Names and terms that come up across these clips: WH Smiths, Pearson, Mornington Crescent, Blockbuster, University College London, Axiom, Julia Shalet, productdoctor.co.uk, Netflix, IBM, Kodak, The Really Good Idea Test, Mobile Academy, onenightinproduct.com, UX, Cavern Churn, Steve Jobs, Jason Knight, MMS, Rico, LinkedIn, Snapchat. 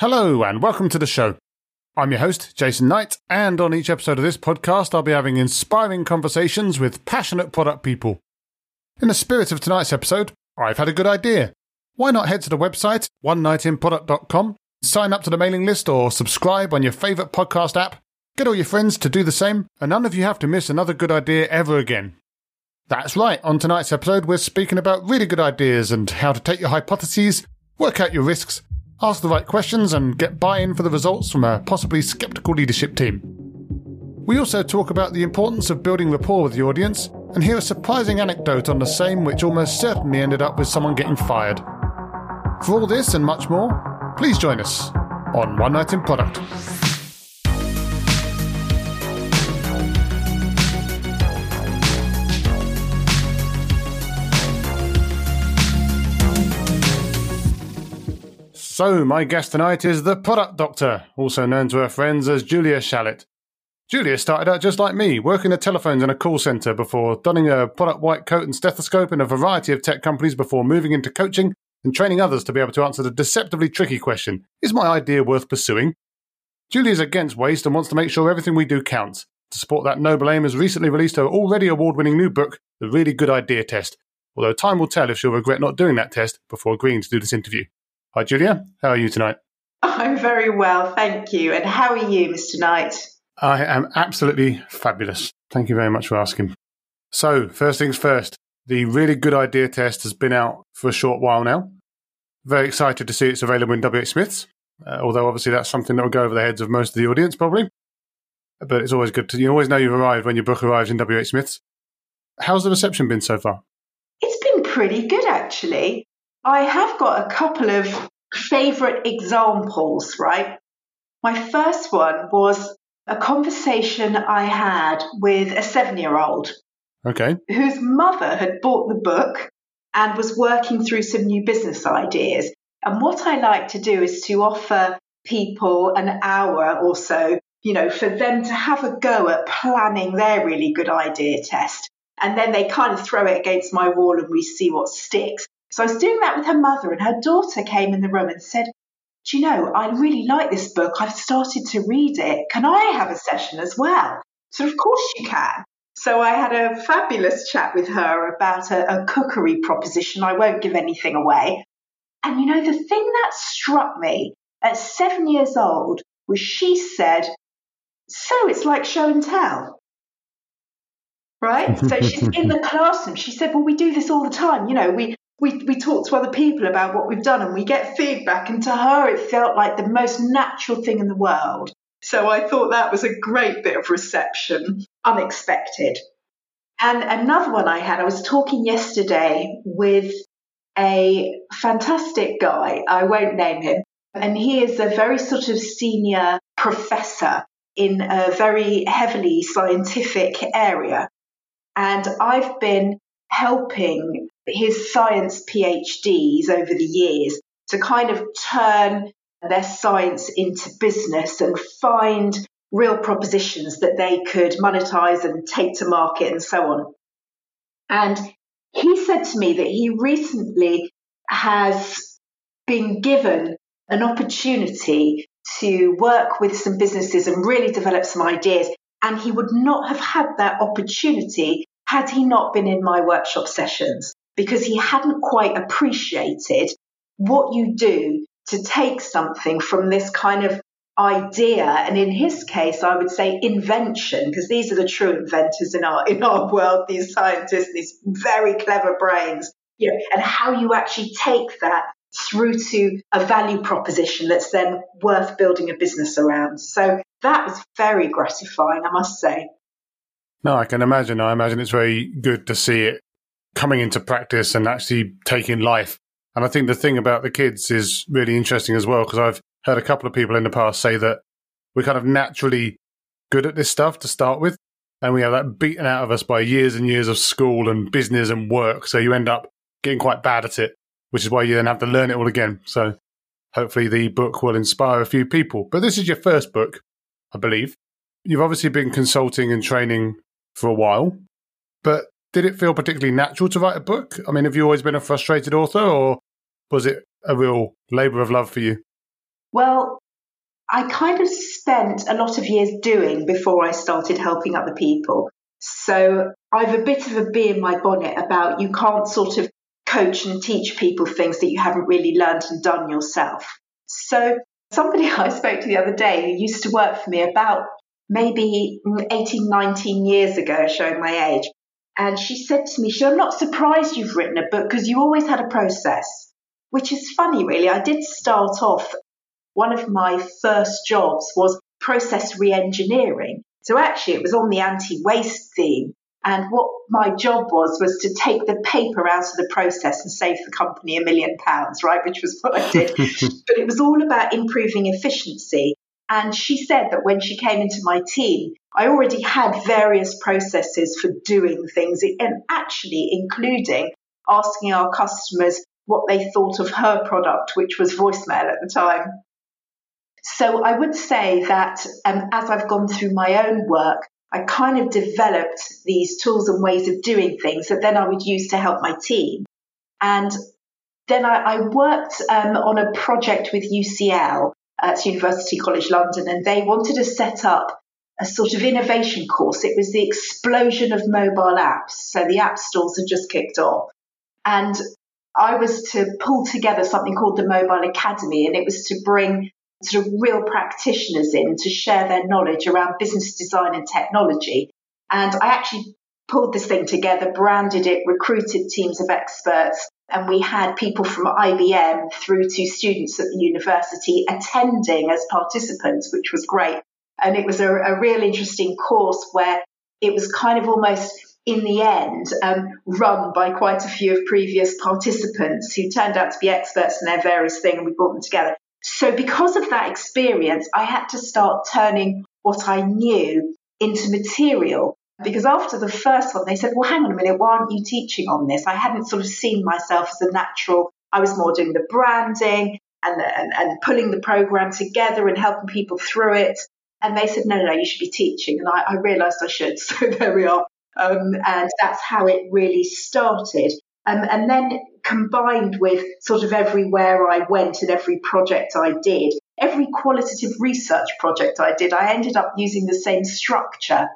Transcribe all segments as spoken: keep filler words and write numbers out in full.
Hello and welcome to the show. I'm your host, Jason Knight, and on each episode of this podcast, I'll be having inspiring conversations with passionate product people. In the spirit of tonight's episode, I've had a good idea. Why not head to the website, one night in product dot com, sign up to the mailing list or subscribe on your favourite podcast app, get all your friends to do the same, and none of you have to miss another good idea ever again. That's right, on tonight's episode, we're speaking about really good ideas and how to take your hypotheses, work out your risks, ask the right questions and get buy-in for the results from a possibly sceptical leadership team. We also talk about the importance of building rapport with the audience and hear a surprising anecdote on the same which almost certainly ended up with someone getting fired. For all this and much more, please join us on One Night in Product. So, my guest tonight is the Product Doctor, also known to her friends as Julia Shalet. Julia started out just like me, working the telephones in a call centre before donning a product white coat and stethoscope in a variety of tech companies before moving into coaching and training others to be able to answer the deceptively tricky question, is my idea worth pursuing? Julia is against waste and wants to make sure everything we do counts. To support that noble aim, has recently released her already award-winning new book, The Really Good Idea Test, although time will tell if she'll regret not doing that test before agreeing to do this interview. Hi, Julia. How are you tonight? I'm very well, thank you. And how are you, Mister Knight? I am absolutely fabulous. Thank you very much for asking. So, first things first, the Really Good Idea Test has been out for a short while now. Very excited to see it's available in W H Smiths, uh, although obviously that's something that will go over the heads of most of the audience, probably. But it's always good to, you always know you've arrived when your book arrives in W H Smiths. How's the reception been so far? It's been pretty good, actually. I have got a couple of favourite examples, right? My first one was a conversation I had with a seven-year-old okay. whose mother had bought the book and was working through some new business ideas. And what I like to do is to offer people an hour or so, you know, for them to have a go at planning their really good idea test. And then they kind of throw it against my wall and we see what sticks. So I was doing that with her mother, and her daughter came in the room and said, do you know, I really like this book. I've started to read it. Can I have a session as well? So of course you can. So I had a fabulous chat with her about a, a cookery proposition. I won't give anything away. And, you know, the thing that struck me at seven years old was she said, so it's like show and tell. Right? So she's in the classroom. She said, well, we do this all the time. You know, we We we talk to other people about what we've done and we get feedback. And to her, it felt like the most natural thing in the world. So I thought that was a great bit of reception, unexpected. And another one I had, I was talking yesterday with a fantastic guy. I won't name him. And he is a very sort of senior professor in a very heavily scientific area. And I've been helping his science PhDs over the years to kind of turn their science into business and find real propositions that they could monetize and take to market and so on. And he said to me that he recently has been given an opportunity to work with some businesses and really develop some ideas. And he would not have had that opportunity had he not been in my workshop sessions, because he hadn't quite appreciated what you do to take something from this kind of idea. And in his case, I would say invention, because these are the true inventors in our in our world, these scientists, these very clever brains, you know, and how you actually take that through to a value proposition that's then worth building a business around. So that was very gratifying, I must say. No, I can imagine. I imagine it's very good to see it coming into practice and actually taking life. And I think the thing about the kids is really interesting as well, because I've heard a couple of people in the past say that we're kind of naturally good at this stuff to start with. And we have that beaten out of us by years and years of school and business and work. So you end up getting quite bad at it, which is why you then have to learn it all again. So hopefully the book will inspire a few people. But this is your first book, I believe. You've obviously been consulting and training for a while, but did it feel particularly natural to write a book? I mean, have you always been a frustrated author, or was it a real labour of love for you? Well, I kind of spent a lot of years doing before I started helping other people. So I've a bit of a bee in my bonnet about you can't sort of coach and teach people things that you haven't really learned and done yourself. So somebody I spoke to the other day who used to work for me about maybe eighteen, nineteen years ago, showing my age. And she said to me, she said, I'm not surprised you've written a book because you always had a process, which is funny, really. I did start off, one of my first jobs was process re-engineering. So actually it was on the anti-waste theme. And what my job was, was to take the paper out of the process and save the company a million pounds, right, which was what I did. But it was all about improving efficiency. And she said that when she came into my team, I already had various processes for doing things and actually including asking our customers what they thought of her product, which was voicemail at the time. So I would say that um, as I've gone through my own work, I kind of developed these tools and ways of doing things that then I would use to help my team. And then I, I worked um, on a project with U C L at University College London, and they wanted to set up a sort of innovation course. It was the explosion of mobile apps. So the app stores had just kicked off. And I was to pull together something called the Mobile Academy, and it was to bring sort of real practitioners in to share their knowledge around business design and technology. And I actually pulled this thing together, branded it, recruited teams of experts, and we had people from I B M through to students at the university attending as participants, which was great. And it was a, a real interesting course where it was kind of almost in the end um, run by quite a few of previous participants who turned out to be experts in their various thing, and we brought them together. So because of that experience, I had to start turning what I knew into material, because after the first one, they said, well, hang on a minute, why aren't you teaching on this? I hadn't sort of seen myself as a natural. I was more doing the branding and, and, and pulling the program together and helping people through it. And they said, no, no, no, you should be teaching. And I, I realised I should. So there we are. Um, and that's how it really started. Um, and then combined with sort of everywhere I went and every project I did, every qualitative research project I did, I ended up using the same structure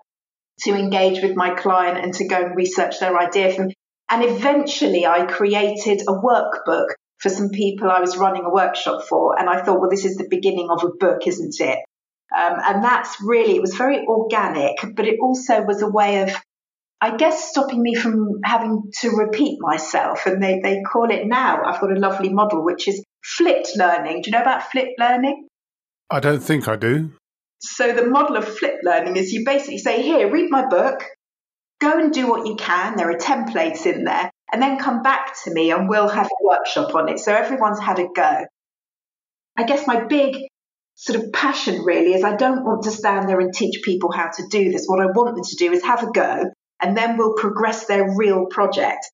to engage with my client and to go and research their idea from. And eventually I created a workbook for some people I was running a workshop for. And I thought, well, this is the beginning of a book, isn't it? Um, and that's really, it was very organic, but it also was a way of, I guess, stopping me from having to repeat myself. And they, they call it now, I've got a lovely model, which is flipped learning. Do you know about flipped learning? I don't think I do. So the model of flipped learning is you basically say, here, read my book, go and do what you can. There are templates in there, and then come back to me and we'll have a workshop on it. So everyone's had a go. I guess my big sort of passion really is I don't want to stand there and teach people how to do this. What I want them to do is have a go, and then we'll progress their real project.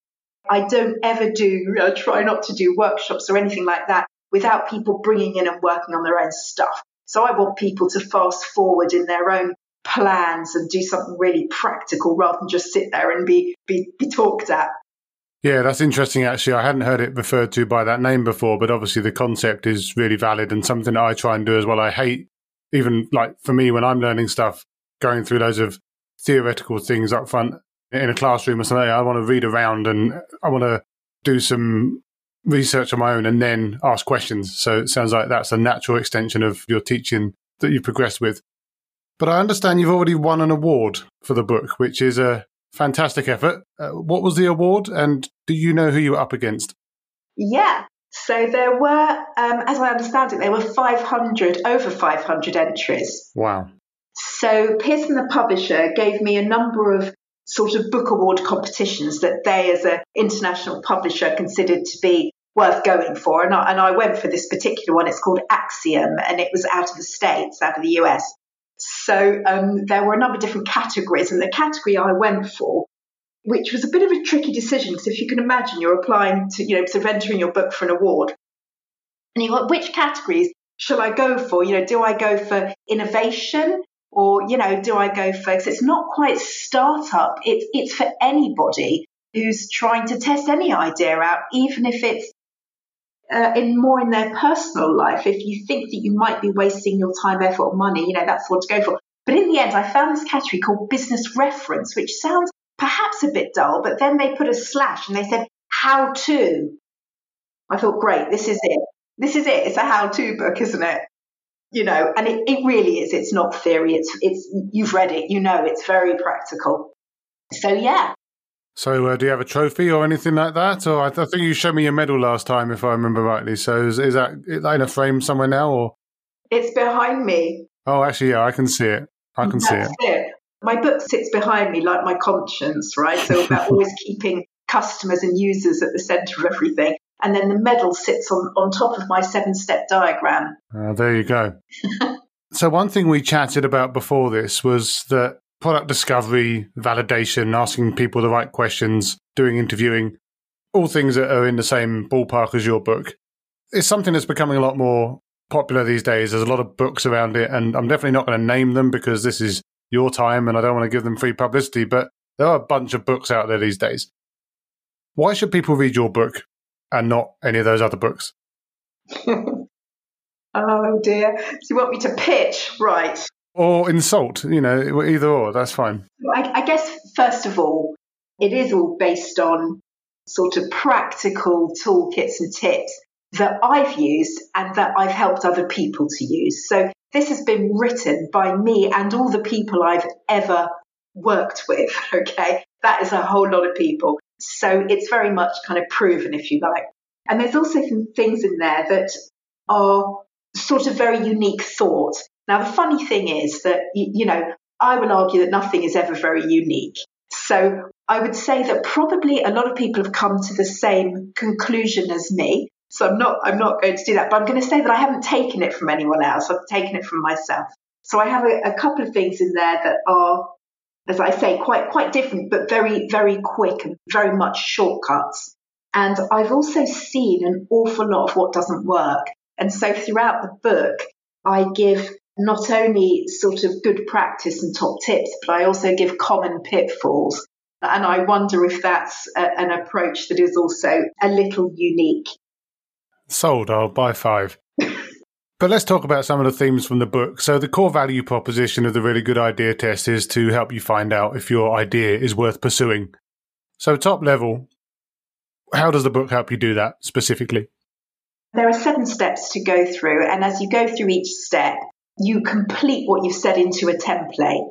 I don't ever do, I try not to do workshops or anything like that without people bringing in and working on their own stuff. So I want people to fast forward in their own plans and do something really practical rather than just sit there and be, be, be talked at. Yeah, that's interesting, actually. I hadn't heard it referred to by that name before, but obviously the concept is really valid and something that I try and do as well. I hate, even like for me, when I'm learning stuff, going through loads of theoretical things up front in a classroom or something. I want to read around and I want to do some research on my own and then ask questions. So it sounds like that's a natural extension of your teaching that you progress with. But I understand you've already won an award for the book, which is a fantastic effort. Uh, what was the award, and do you know who you were up against? Yeah. So there were, um, as I understand it, there were five hundred, over five hundred entries. Wow. So Pearson, the publisher, gave me a number of sort of book award competitions that they as an international publisher considered to be worth going for. And I, and I went for this particular one. It's called Axiom, and it was out of the States, out of the U S. So um, there were a number of different categories, and the category I went for, which was a bit of a tricky decision, because if you can imagine, you're applying to, you know, sort of entering your book for an award. And you got, which categories shall I go for? You know, do I go for innovation? Or, you know, do I go for, it's not quite startup, it's, it's for anybody who's trying to test any idea out, even if it's uh, in more in their personal life if you think that you might be wasting your time, effort, or money. You know, that's what to go for. But in the end, I found this category called business reference, which sounds perhaps a bit dull, but then they put a slash and they said, how to. I thought, great, this is it. This is it. It's a how-to book, isn't it? You know, and it, it really is. It's not theory. It's, it's, you've read it, you know, it's very practical. So, yeah. So uh, do you have a trophy or anything like that? Or I, th- I think you showed me your medal last time, if I remember rightly. So is, is that in a frame somewhere now? Or it's behind me. Oh, actually, yeah, I can see it. I can That's see it. it. My book sits behind me like my conscience, right? So about always keeping customers and users at the centre of everything. And then the medal sits on, on top of my seven-step diagram. Uh, there you go. So one thing we chatted about before this was that product discovery, validation, asking people the right questions, doing interviewing, all things that are in the same ballpark as your book. It's something that's becoming a lot more popular these days. There's a lot of books around it, and I'm definitely not going to name them because this is your time and I don't want to give them free publicity, but there are a bunch of books out there these days. Why should people read your book and not any of those other books? Oh, dear. So you want me to pitch, right? Or insult, you know, either or, that's fine. I, I guess, first of all, it is all based on sort of practical toolkits and tips that I've used and that I've helped other people to use. So this has been written by me and all the people I've ever worked with, okay? That is a whole lot of people. So it's very much kind of proven, if you like. And there's also some things in there that are sort of very unique thoughts. Now, the funny thing is that, you know, I will argue that nothing is ever very unique. So I would say that probably a lot of people have come to the same conclusion as me. So I'm not I'm not going to do that. But I'm going to say that I haven't taken it from anyone else. I've taken it from myself. So I have a, a couple of things in there that are, as I say, quite quite different, but very, very quick and very much shortcuts. And I've also seen an awful lot of what doesn't work. And so throughout the book, I give not only sort of good practice and top tips, but I also give common pitfalls. And I wonder if that's a, an approach that is also a little unique. Sold, I'll buy five. But let's talk about some of the themes from the book. So the core value proposition of the Really Good Idea Test is to help you find out if your idea is worth pursuing. So top level, how does the book help you do that specifically? There are seven steps to go through. And as you go through each step, you complete what you've set into a template.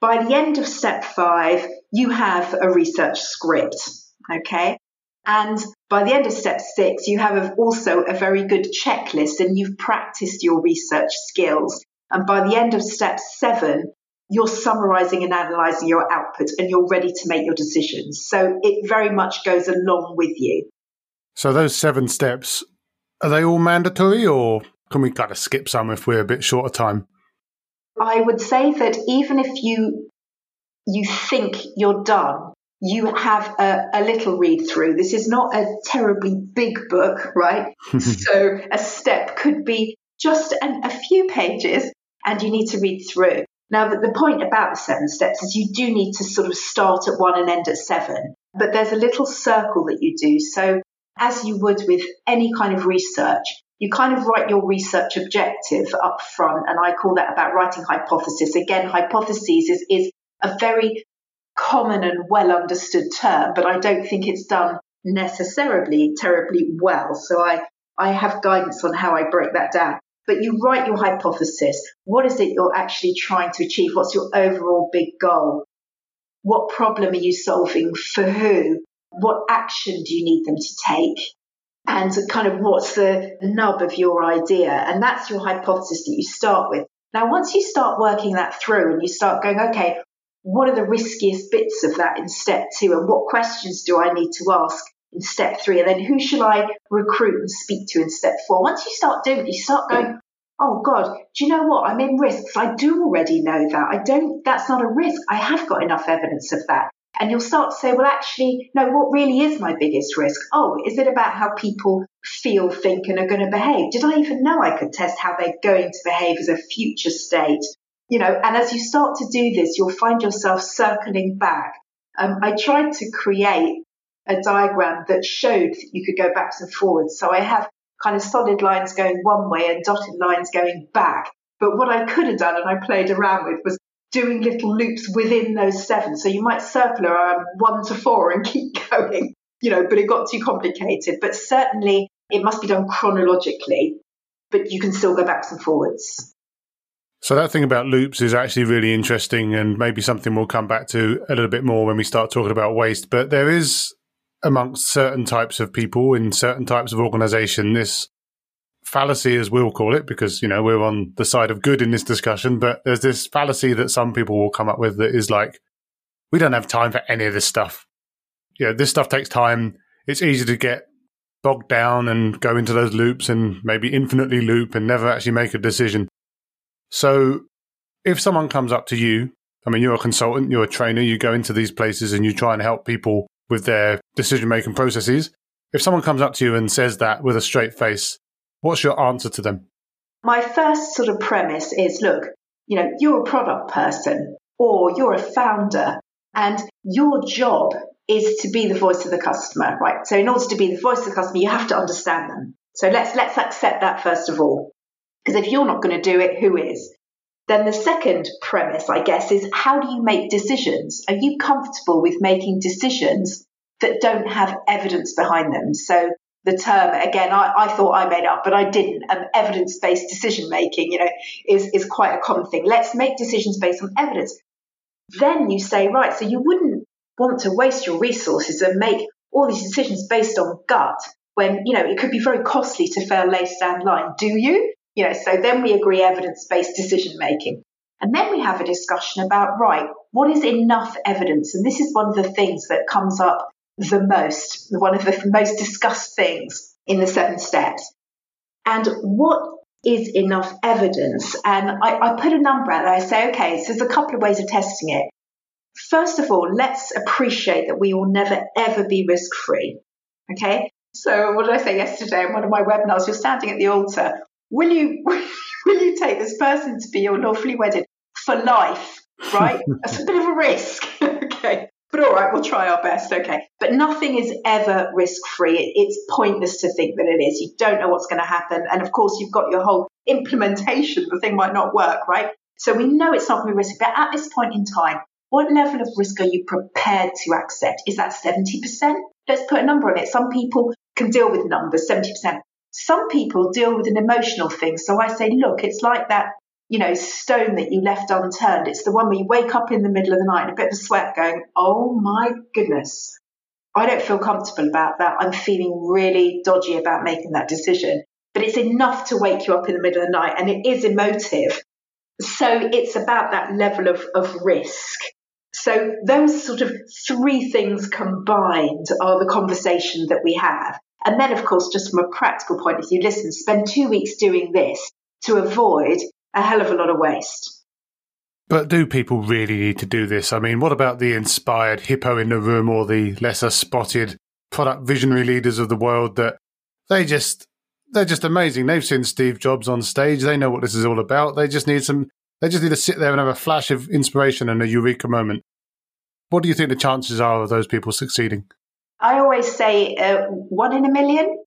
By the end of step five, you have a research script, okay? And by the end of step six, you have also a very good checklist and you've practiced your research skills. And by the end of step seven, you're summarizing and analyzing your output and you're ready to make your decisions. So it very much goes along with you. So those seven steps, are they all mandatory or can we kind of skip some if we're a bit short of time? I would say that even if you you think you're done, you have a, a little read through. This is not a terribly big book, right? So a step could be just an, a few pages and you need to read through. Now, the, the point about the seven steps is you do need to sort of start at one and end at seven, but there's a little circle that you do. So as you would with any kind of research, you kind of write your research objective up front. And I call that about writing hypothesis. Again, hypotheses is, is a very common and well understood term, but I don't think it's done necessarily terribly well. So I, I have guidance on how I break that down. But you write your hypothesis. What is it you're actually trying to achieve? What's your overall big goal? What problem are you solving for who? What action do you need them to take? And kind of what's the nub of your idea? And that's your hypothesis that you start with. Now, once you start working that through and you start going, okay, what are the riskiest bits of that in step two? And what questions do I need to ask in step three? And then who shall I recruit and speak to in step four? Once you start doing it, you start going, oh God, do you know what? I'm in risks. I do already know that. I don't, that's not a risk. I have got enough evidence of that. And you'll start to say, well, actually, no, what really is my biggest risk? Oh, is it about how people feel, think, and are going to behave? Did I even know I could test how they're going to behave as a future state? You know, and as you start to do this, you'll find yourself circling back. Um, I tried to create a diagram that showed that you could go backwards and forwards. So I have kind of solid lines going one way and dotted lines going back. But what I could have done, and I played around with, was doing little loops within those seven. So you might circle around one to four and keep going, you know, but it got too complicated. But certainly it must be done chronologically, but you can still go backwards and forwards. So that thing about loops is actually really interesting, and maybe something we'll come back to a little bit more when we start talking about waste. But there is, amongst certain types of people in certain types of organisation, this fallacy, as we'll call it, because, you know, we're on the side of good in this discussion, but there's this fallacy that some people will come up with that is like, we don't have time for any of this stuff. You know, this stuff takes time. It's easy to get bogged down and go into those loops and maybe infinitely loop and never actually make a decision. So if someone comes up to you, I mean, you're a consultant, you're a trainer, you go into these places and you try and help people with their decision-making processes. If someone comes up to you and says that with a straight face, what's your answer to them? My first sort of premise is, look, you know, you're a product person or you're a founder, and your job is to be the voice of the customer, right? So in order to be the voice of the customer, you have to understand them. So let's let's accept that first of all. Because if you're not going to do it, who is? Then the second premise, I guess, is how do you make decisions? Are you comfortable with making decisions that don't have evidence behind them? So the term, again, I, I thought I made up, but I didn't. Um, evidence-based decision-making, you know, is, is quite a common thing. Let's make decisions based on evidence. Then you say, right, so you wouldn't want to waste your resources and make all these decisions based on gut when, you know, it could be very costly to fail later down the line, do you? You know, so then we agree evidence-based decision-making. And then we have a discussion about, right, what is enough evidence? And this is one of the things that comes up the most, one of the most discussed things in the seven steps. And what is enough evidence? And I, I put a number out there. I say, okay, so there's a couple of ways of testing it. First of all, let's appreciate that we will never, ever be risk-free, okay? So what did I say yesterday in one of my webinars? You're standing at the altar. Will you will you take this person to be your lawfully wedded for life, right? That's a bit of a risk, okay? But all right, we'll try our best, okay? But nothing is ever risk-free. It, it's pointless to think that it is. You don't know what's going to happen. And, of course, you've got your whole implementation. The thing might not work, right? So we know it's not going to be risky. But at this point in time, what level of risk are you prepared to accept? Is that seventy percent? Let's put a number on it. Some people can deal with numbers, seventy percent. Some people deal with an emotional thing. So I say, look, it's like that, you know, stone that you left unturned. It's the one where you wake up in the middle of the night, a bit of a sweat going, oh, my goodness, I don't feel comfortable about that. I'm feeling really dodgy about making that decision. But it's enough to wake you up in the middle of the night, and it is emotive. So it's about that level of, of risk. So those sort of three things combined are the conversation that we have. And then, of course, just from a practical point of view, listen, spend two weeks doing this to avoid a hell of a lot of waste. But do people really need to do this? I mean, what about the inspired hippo in the room or the lesser spotted product visionary leaders of the world that they just, they're just amazing. They've seen Steve Jobs on stage. They know what this is all about. They just need some, they just need to sit there and have a flash of inspiration and a eureka moment. What do you think the chances are of those people succeeding? I always say uh, one in a million,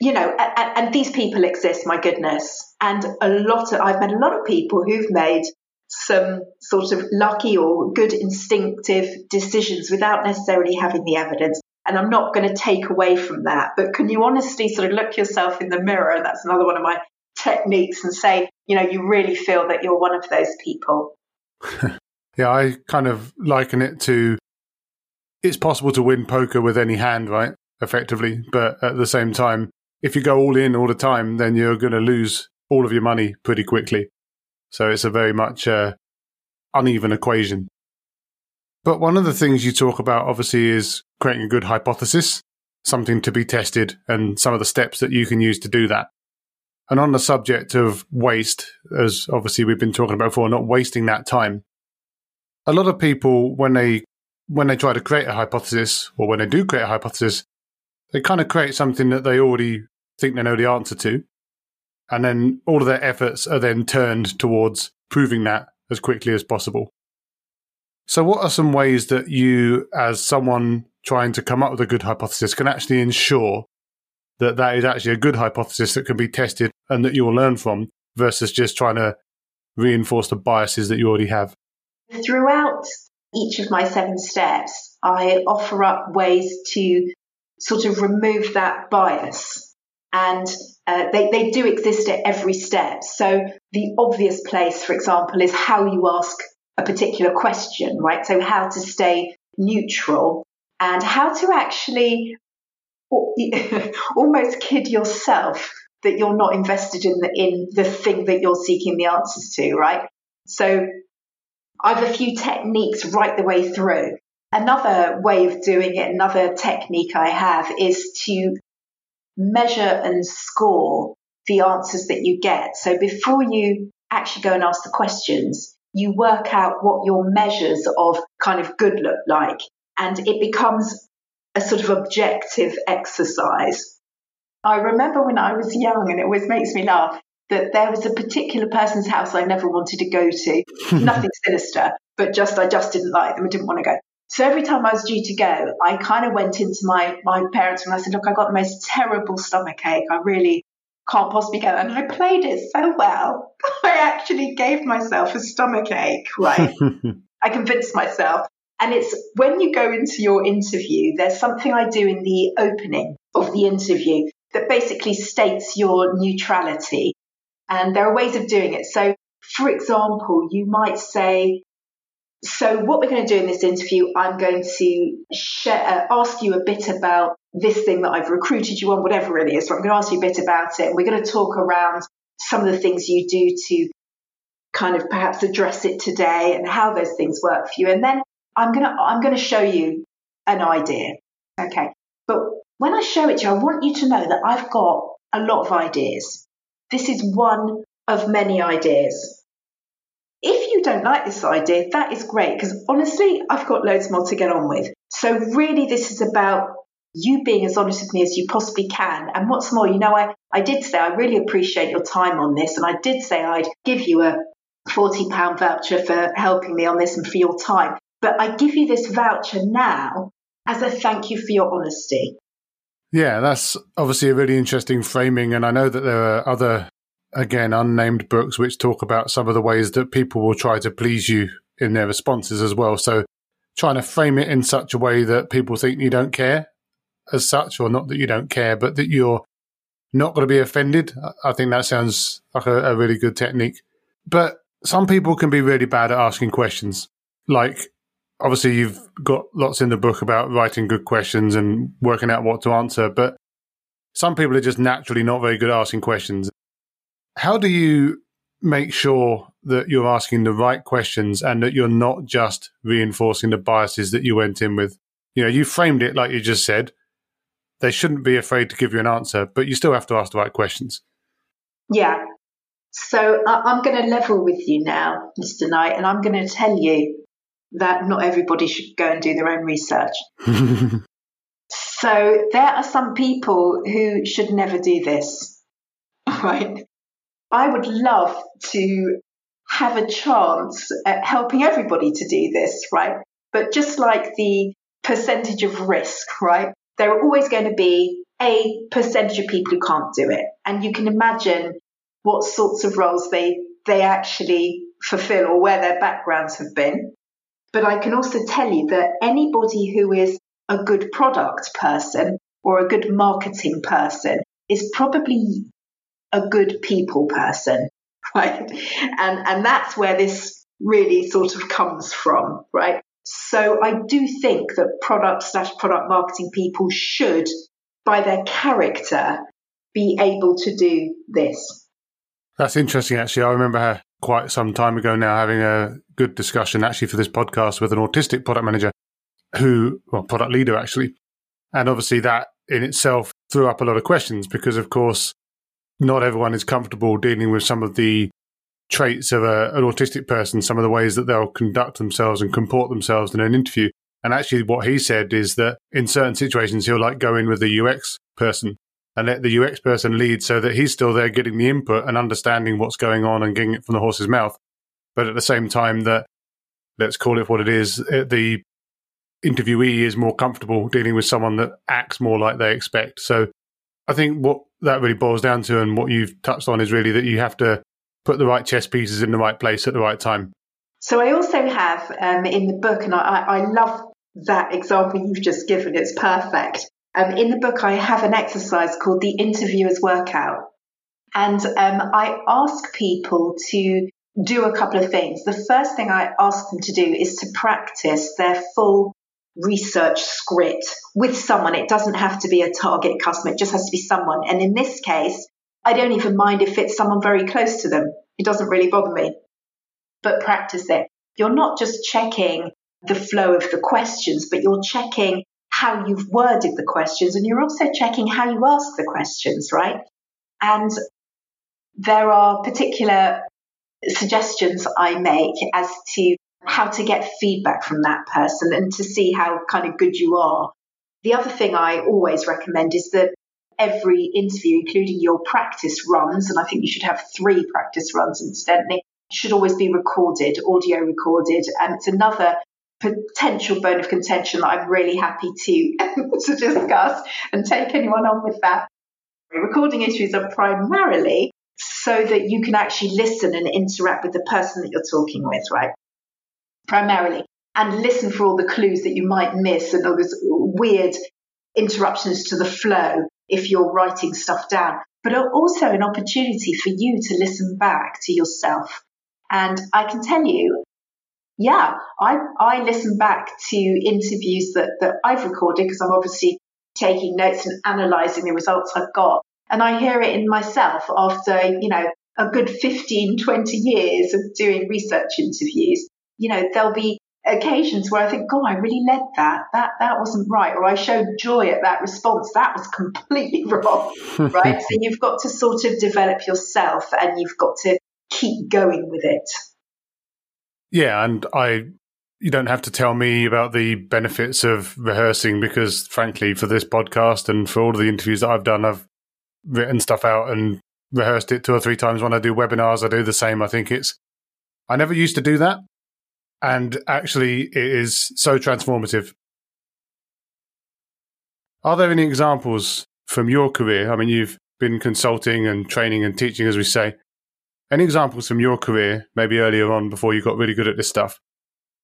you know, and, and these people exist, my goodness. And a lot of, I've met a lot of people who've made some sort of lucky or good instinctive decisions without necessarily having the evidence. And I'm not going to take away from that. But can you honestly sort of look yourself in the mirror? That's another one of my techniques and say, you know, you really feel that you're one of those people. Yeah, I kind of liken it to, it's possible to win poker with any hand, right, effectively. But at the same time, if you go all in all the time, then you're going to lose all of your money pretty quickly. So it's a very much uh, uneven equation. But one of the things you talk about, obviously, is creating a good hypothesis, something to be tested, and some of the steps that you can use to do that. And on the subject of waste, as obviously we've been talking about before, not wasting that time, a lot of people, when they when they try to create a hypothesis, or when they do create a hypothesis, they kind of create something that they already think they know the answer to. And then all of their efforts are then turned towards proving that as quickly as possible. So what are some ways that you, as someone trying to come up with a good hypothesis, can actually ensure that that is actually a good hypothesis that can be tested and that you will learn from, versus just trying to reinforce the biases that you already have? Throughout each of my seven steps, I offer up ways to sort of remove that bias. And uh, they, they do exist at every step. So the obvious place, for example, is how you ask a particular question, right? So how to stay neutral and how to actually almost kid yourself that you're not invested in the, in the thing that you're seeking the answers to, right? So I've a few techniques right the way through. Another way of doing it, another technique I have, is to measure and score the answers that you get. So before you actually go and ask the questions, you work out what your measures of kind of good look like, and it becomes a sort of objective exercise. I remember when I was young, and it always makes me laugh, that there was a particular person's house I never wanted to go to. Nothing sinister, but just I just didn't like them. I didn't want to go. So every time I was due to go, I kind of went into my, my parents and I said, look, I got the most terrible stomach ache. I really can't possibly go. And I played it so well. I actually gave myself a stomach ache, right? I convinced myself. And it's when you go into your interview, there's something I do in the opening of the interview that basically states your neutrality. And there are ways of doing it. So, for example, you might say, so what we're going to do in this interview, I'm going to share, uh, ask you a bit about this thing that I've recruited you on, whatever it is. So I'm going to ask you a bit about it. And we're going to talk around some of the things you do to kind of perhaps address it today and how those things work for you. And then I'm going to, I'm going to show you an idea. Okay. But when I show it to you, I want you to know that I've got a lot of ideas. This is one of many ideas. If you don't like this idea, that is great, because honestly, I've got loads more to get on with. So really, this is about you being as honest with me as you possibly can. And what's more, you know, I, I did say I really appreciate your time on this. And I did say I'd give you a forty pound voucher for helping me on this and for your time. But I give you this voucher now as a thank you for your honesty. Yeah, that's obviously a really interesting framing. And I know that there are other, again, unnamed books which talk about some of the ways that people will try to please you in their responses as well. So trying to frame it in such a way that people think you don't care as such, or not that you don't care, but that you're not going to be offended. I think that sounds like a, a really good technique. But some people can be really bad at asking questions. Like, obviously, you've got lots in the book about writing good questions and working out what to answer, but some people are just naturally not very good at asking questions. How do you make sure that you're asking the right questions and that you're not just reinforcing the biases that you went in with? You know, you framed it like you just said. They shouldn't be afraid to give you an answer, but you still have to ask the right questions. Yeah. So I- I'm going to level with you now, Mister Knight, and I'm going to tell you that not everybody should go and do their own research. So there are some people who should never do this, right? I would love to have a chance at helping everybody to do this, right? But just like the percentage of risk, right? There are always going to be a percentage of people who can't do it. And you can imagine what sorts of roles they, they actually fulfill or where their backgrounds have been. But I can also tell you that anybody who is a good product person or a good marketing person is probably a good people person, right? And and that's where this really sort of comes from, right? So I do think that product slash product marketing people should, by their character, be able to do this. That's interesting, actually. I remember her. Quite some time ago now, having a good discussion actually for this podcast with an autistic product manager who, well, product leader actually. And obviously that in itself threw up a lot of questions because, of course, not everyone is comfortable dealing with some of the traits of a, an autistic person, some of the ways that they'll conduct themselves and comport themselves in an interview. And actually what he said is that in certain situations, he'll like go in with the U X person and let the U X person lead so that he's still there getting the input and understanding what's going on and getting it from the horse's mouth. But at the same time that, let's call it what it is, the interviewee is more comfortable dealing with someone that acts more like they expect. So I think what that really boils down to, and what you've touched on, is really that you have to put the right chess pieces in the right place at the right time. So I also have um, in the book, and I, I love that example you've just given, it's perfect. Um, in the book, I have an exercise called the Interviewer's Workout. And um, I ask people to do a couple of things. The first thing I ask them to do is to practice their full research script with someone. It doesn't have to be a target customer. It just has to be someone. And in this case, I don't even mind if it's someone very close to them. It doesn't really bother me. But practice it. You're not just checking the flow of the questions, but you're checking how you've worded the questions. And you're also checking how you ask the questions, right? And there are particular suggestions I make as to how to get feedback from that person and to see how kind of good you are. The other thing I always recommend is that every interview, including your practice runs, and I think you should have three practice runs incidentally, should always be recorded, audio recorded. And it's another potential bone of contention that I'm really happy to, to discuss and take anyone on with that. Recording issues are primarily so that you can actually listen and interact with the person that you're talking with, right? Primarily. And listen for all the clues that you might miss and all those weird interruptions to the flow if you're writing stuff down. But also an opportunity for you to listen back to yourself. And I can tell you, yeah, I, I listen back to interviews that, that I've recorded because I'm obviously taking notes and analysing the results I've got. And I hear it in myself after, you know, a good fifteen, twenty years of doing research interviews. You know, there'll be occasions where I think, God, I really led that. That that wasn't right. Or I showed joy at that response. That was completely wrong, right? So you've got to sort of develop yourself and you've got to keep going with it. Yeah, and I... You don't have to tell me about the benefits of rehearsing because, frankly, for this podcast and for all of the interviews that I've done, I've written stuff out and rehearsed it two or three times. When I do webinars, I do the same. I think it's – I never used to do that, and actually it is so transformative. Are there any examples from your career? I mean, you've been consulting and training and teaching, as we say. Any examples from your career, maybe earlier on before you got really good at this stuff,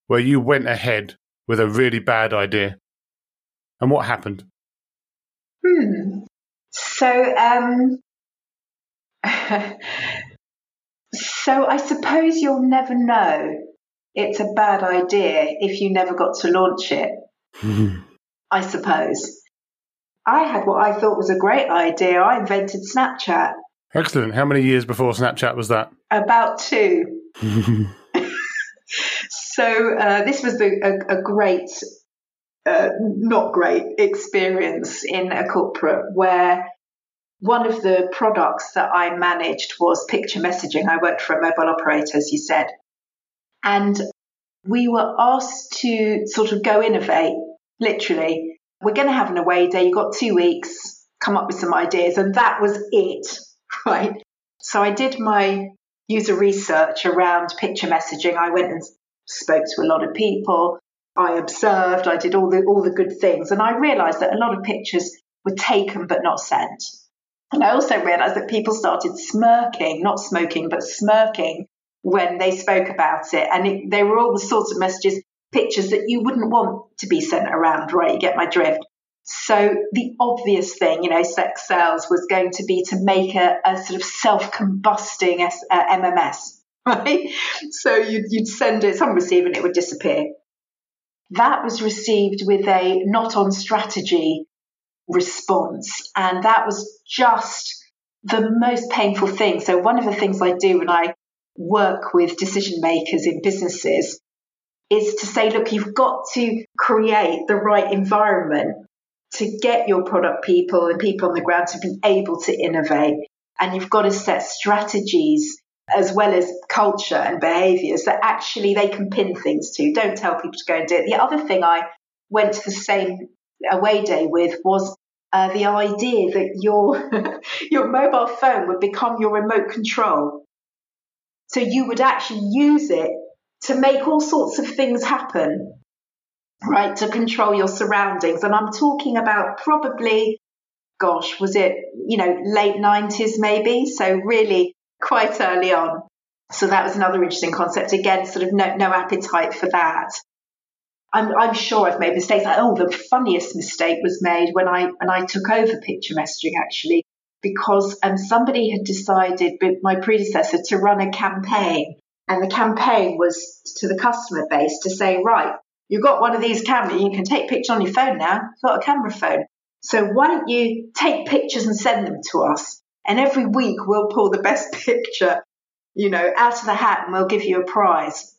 where you went ahead with a really bad idea? And what happened? Hmm. So, um, so I suppose you'll never know it's a bad idea if you never got to launch it, I suppose. I had what I thought was a great idea. I invented Snapchat. Excellent. How many years before Snapchat was that? About two. So uh, this was the, a, a great, uh, not great experience in a corporate where one of the products that I managed was picture messaging. I worked for a mobile operator, as you said. And we were asked to sort of go innovate, literally. We're going to have an away day. You've got two weeks, come up with some ideas. And that was it, right? So I did my user research around picture messaging. I went and spoke to a lot of people, I observed, I did all the all the good things. And I realised that a lot of pictures were taken but not sent. And I also realised that people started smirking, not smoking, but smirking when they spoke about it. And it, they were all the sorts of messages, pictures that you wouldn't want to be sent around, right? You get my drift. So the obvious thing, you know, sex sales was going to be to make a, a sort of self-combusting S, uh, M M S. Right? So you'd, you'd send it, some receive and it would disappear. That was received with a not on strategy response. And that was just the most painful thing. So one of the things I do when I work with decision makers in businesses is to say, look, you've got to create the right environment to get your product people and people on the ground to be able to innovate. And you've got to set strategies as well as culture and behaviours that actually they can pin things to. Don't tell people to go and do it. The other thing I went to the same away day with was uh, the idea that your your mobile phone would become your remote control. So you would actually use it to make all sorts of things happen, right, to control your surroundings. And I'm talking about probably gosh, was it, you know, late nineties maybe? So really quite early on. So that was another interesting concept. Again, sort of no, no appetite for that. I'm, I'm sure I've made mistakes. Like, oh, the funniest mistake was made when I when I took over picture messaging, actually, because um, somebody had decided, my predecessor, to run a campaign. And the campaign was to the customer base to say, right, you've got one of these cameras, you can take pictures on your phone now, you've got a camera phone. So why don't you take pictures and send them to us? And every week we'll pull the best picture, you know, out of the hat, and we'll give you a prize.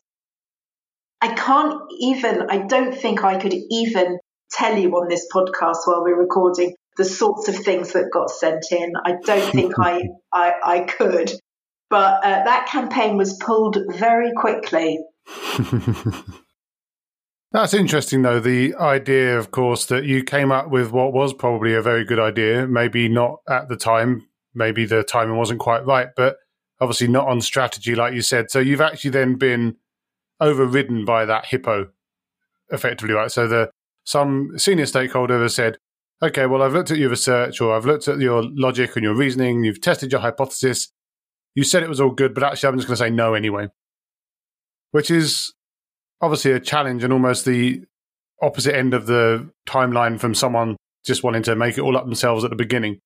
I can't even, I don't think I could even tell you on this podcast while we're recording the sorts of things that got sent in. I don't think I, I, I could. But uh, that campaign was pulled very quickly. That's interesting, though, the idea, of course, that you came up with what was probably a very good idea, maybe not at the time, maybe the timing wasn't quite right, but obviously not on strategy, like you said. So you've actually then been overridden by that hippo, effectively, right? So the some senior stakeholder has said, okay, well, I've looked at your research, or I've looked at your logic and your reasoning, you've tested your hypothesis, you said it was all good, but actually I'm just going to say no anyway, which is obviously a challenge and almost the opposite end of the timeline from someone just wanting to make it all up themselves at the beginning.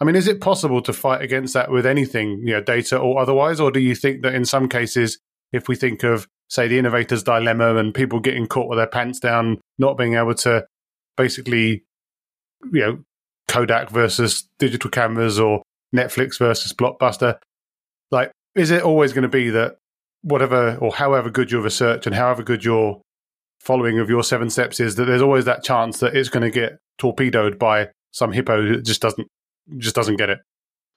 I mean, is it possible to fight against that with anything, you know, data or otherwise? Or do you think that in some cases, if we think of, say, the innovator's dilemma and people getting caught with their pants down, not being able to basically, you know, Kodak versus digital cameras or Netflix versus Blockbuster, like, is it always going to be that whatever or however good your research and however good your following of your seven steps is, that there's always that chance that it's going to get torpedoed by some hippo that just doesn't just doesn't get it?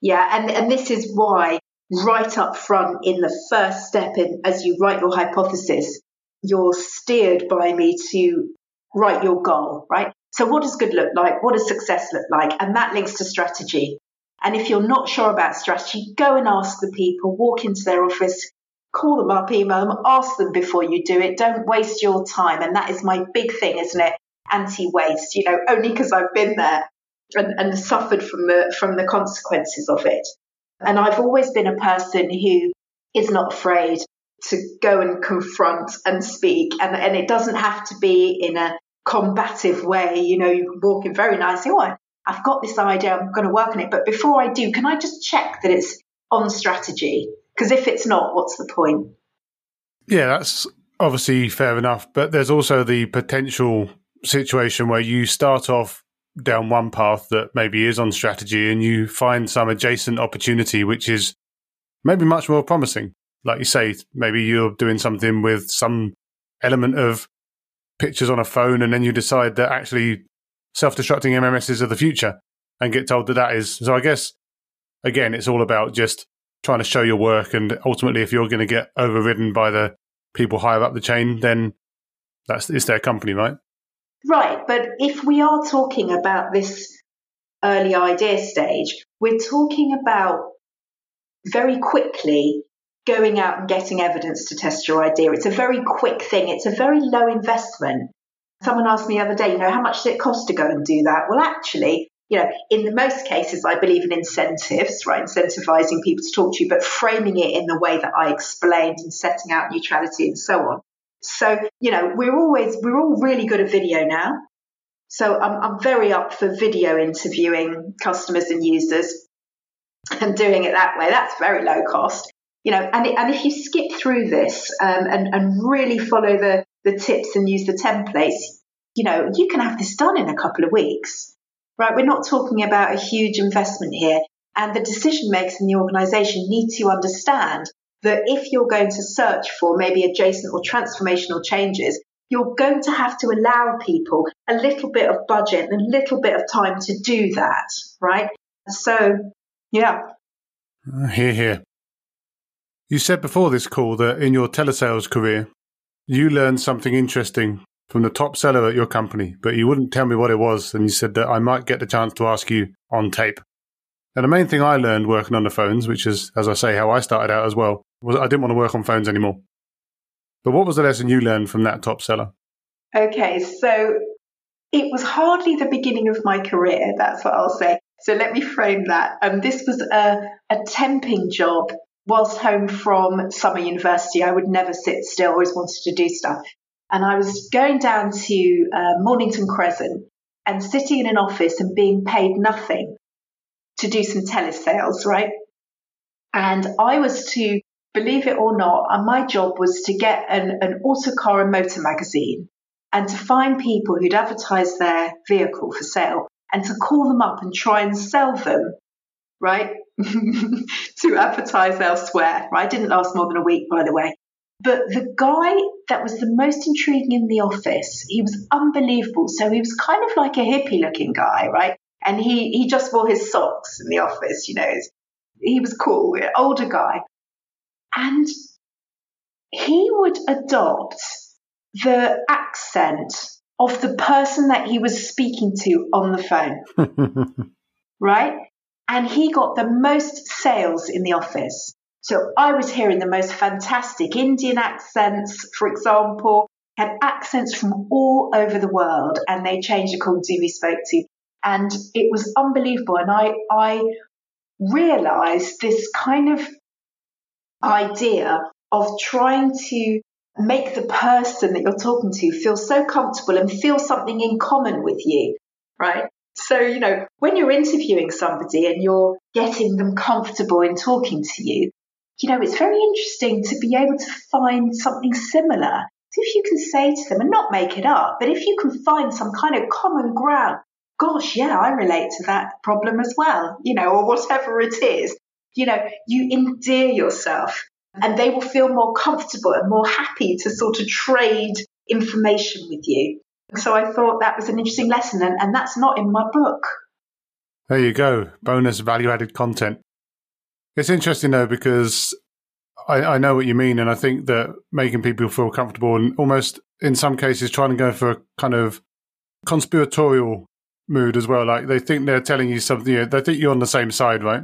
Yeah, and, and this is why right up front in the first step, in, as you write your hypothesis, you're steered by me to write your goal, right? So what does good look like? What does success look like? And that links to strategy. And if you're not sure about strategy, go and ask the people, walk into their office, call them up, email them, ask them before you do it. Don't waste your time. And that is my big thing, isn't it? Anti-waste, you know, only because I've been there and, and suffered from the from the consequences of it. And I've always been a person who is not afraid to go and confront and speak. And, and it doesn't have to be in a combative way. You know, you can walk in very nicely, oh, I've got this idea, I'm going to work on it. But before I do, can I just check that it's on strategy? Because if it's not, what's the point? Yeah, that's obviously fair enough. But there's also the potential situation where you start off down one path that maybe is on strategy and you find some adjacent opportunity, which is maybe much more promising. Like you say, maybe you're doing something with some element of pictures on a phone and then you decide that actually self-destructing M M Ss are the future and get told that that is. So I guess, again, it's all about just trying to show your work, and ultimately if you're going to get overridden by the people higher up the chain, then that's it's their company, right? Right, but if we are talking about this early idea stage, we're talking about very quickly going out and getting evidence to test your idea. It's a very quick thing. It's a very low investment. Someone asked me the other day, you know, how much does it cost to go and do that? Well, actually, you know, in the most cases, I believe in incentives, right? Incentivizing people to talk to you, but framing it in the way that I explained and setting out neutrality and so on. So, you know, we're always, we're all really good at video now. So I'm, I'm very up for video interviewing customers and users and doing it that way. That's very low cost, you know, and, it, and if you skip through this um, and, and really follow the, the tips and use the templates, you know, you can have this done in a couple of weeks, right? We're not talking about a huge investment here. And the decision makers in the organization need to understand that if you're going to search for maybe adjacent or transformational changes, you're going to have to allow people a little bit of budget and a little bit of time to do that, right? So, yeah. Hear, hear. You said before this call that in your telesales career, you learned something interesting from the top seller at your company, but you wouldn't tell me what it was, and you said that I might get the chance to ask you on tape. And the main thing I learned working on the phones, which is, as I say, how I started out as well, was I didn't want to work on phones anymore. But what was the lesson you learned from that top seller? Okay, so it was hardly the beginning of my career, that's what I'll say. So let me frame that. Um, this was a, a temping job whilst home from summer university. I would never sit still, always wanted to do stuff. And I was going down to uh, Mornington Crescent and sitting in an office and being paid nothing to do some telesales, right? And I was to, believe it or not, and my job was to get an, an autocar and motor magazine and to find people who'd advertise their vehicle for sale and to call them up and try and sell them, right, to advertise elsewhere. I didn't last more than a week, by the way. But the guy that was the most intriguing in the office, he was unbelievable. So he was kind of like a hippie-looking guy, right? And he, he just wore his socks in the office, you know. He was cool, an older guy. And he would adopt the accent of the person that he was speaking to on the phone, right? And he got the most sales in the office. So I was hearing the most fantastic Indian accents, for example, had accents from all over the world, and they changed according to who we spoke to. And it was unbelievable. And I, I realized this kind of idea of trying to make the person that you're talking to feel so comfortable and feel something in common with you, right? So, you know, when you're interviewing somebody and you're getting them comfortable in talking to you, you know, it's very interesting to be able to find something similar. So if you can say to them, and not make it up, but if you can find some kind of common ground, gosh, yeah, I relate to that problem as well, you know, or whatever it is. You know, you endear yourself and they will feel more comfortable and more happy to sort of trade information with you. So I thought that was an interesting lesson, and, and that's not in my book. There you go. Bonus value-added content. It's interesting, though, because I, I know what you mean, and I think that making people feel comfortable and almost, in some cases, trying to go for a kind of conspiratorial mood as well. Like, they think they're telling you something. They think you're on the same side, right?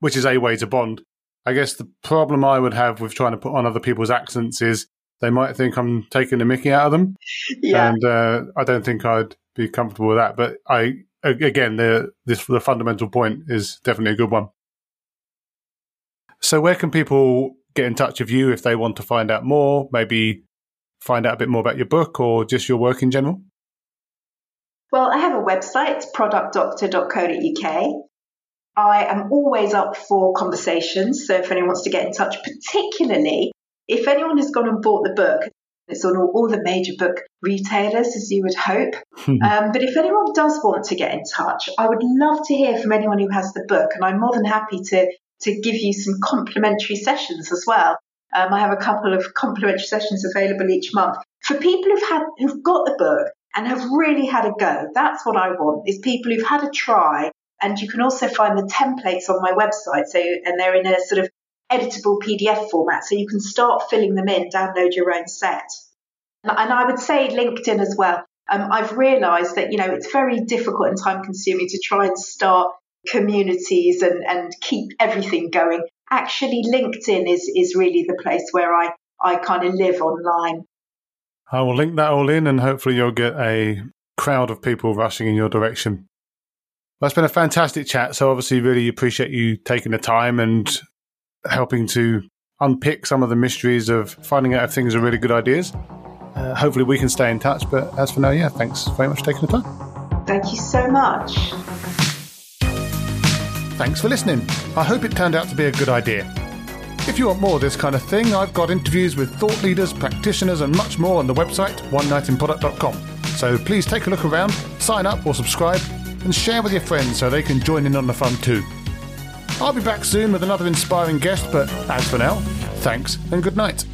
Which is a way to bond. I guess the problem I would have with trying to put on other people's accents is they might think I'm taking the mickey out of them. Yeah. And uh, I don't think I'd be comfortable with that. But I, again, the, this, the fundamental point is definitely a good one. So where can people get in touch with you if they want to find out more, maybe find out a bit more about your book or just your work in general? Well, I have a website, product doctor dot co dot U K. I am always up for conversations, so if anyone wants to get in touch, particularly if anyone has gone and bought the book, it's on all, all the major book retailers, as you would hope, um, but if anyone does want to get in touch, I would love to hear from anyone who has the book, and I'm more than happy to, to give you some complimentary sessions as well. Um, I have a couple of complimentary sessions available each month. For people who've, had, who've got the book and have really had a go, that's what I want, is people who've had a try. And you can also find the templates on my website. So, and they're in a sort of editable P D F format. So you can start filling them in, download your own set. And I would say LinkedIn as well. Um, I've realized that, you know, it's very difficult and time consuming to try and start communities and, and keep everything going. Actually, LinkedIn is, is really the place where I, I kind of live online. I will link that all in and hopefully you'll get a crowd of people rushing in your direction. That's been a fantastic chat. So obviously really appreciate you taking the time and helping to unpick some of the mysteries of finding out if things are really good ideas. Uh, hopefully we can stay in touch. But as for now, yeah, thanks very much for taking the time. Thank you so much. Thanks for listening. I hope it turned out to be a good idea. If you want more of this kind of thing, I've got interviews with thought leaders, practitioners and much more on the website, one night in product dot com. So please take a look around, sign up or subscribe, and share with your friends so they can join in on the fun too. I'll be back soon with another inspiring guest, but as for now, thanks and good night.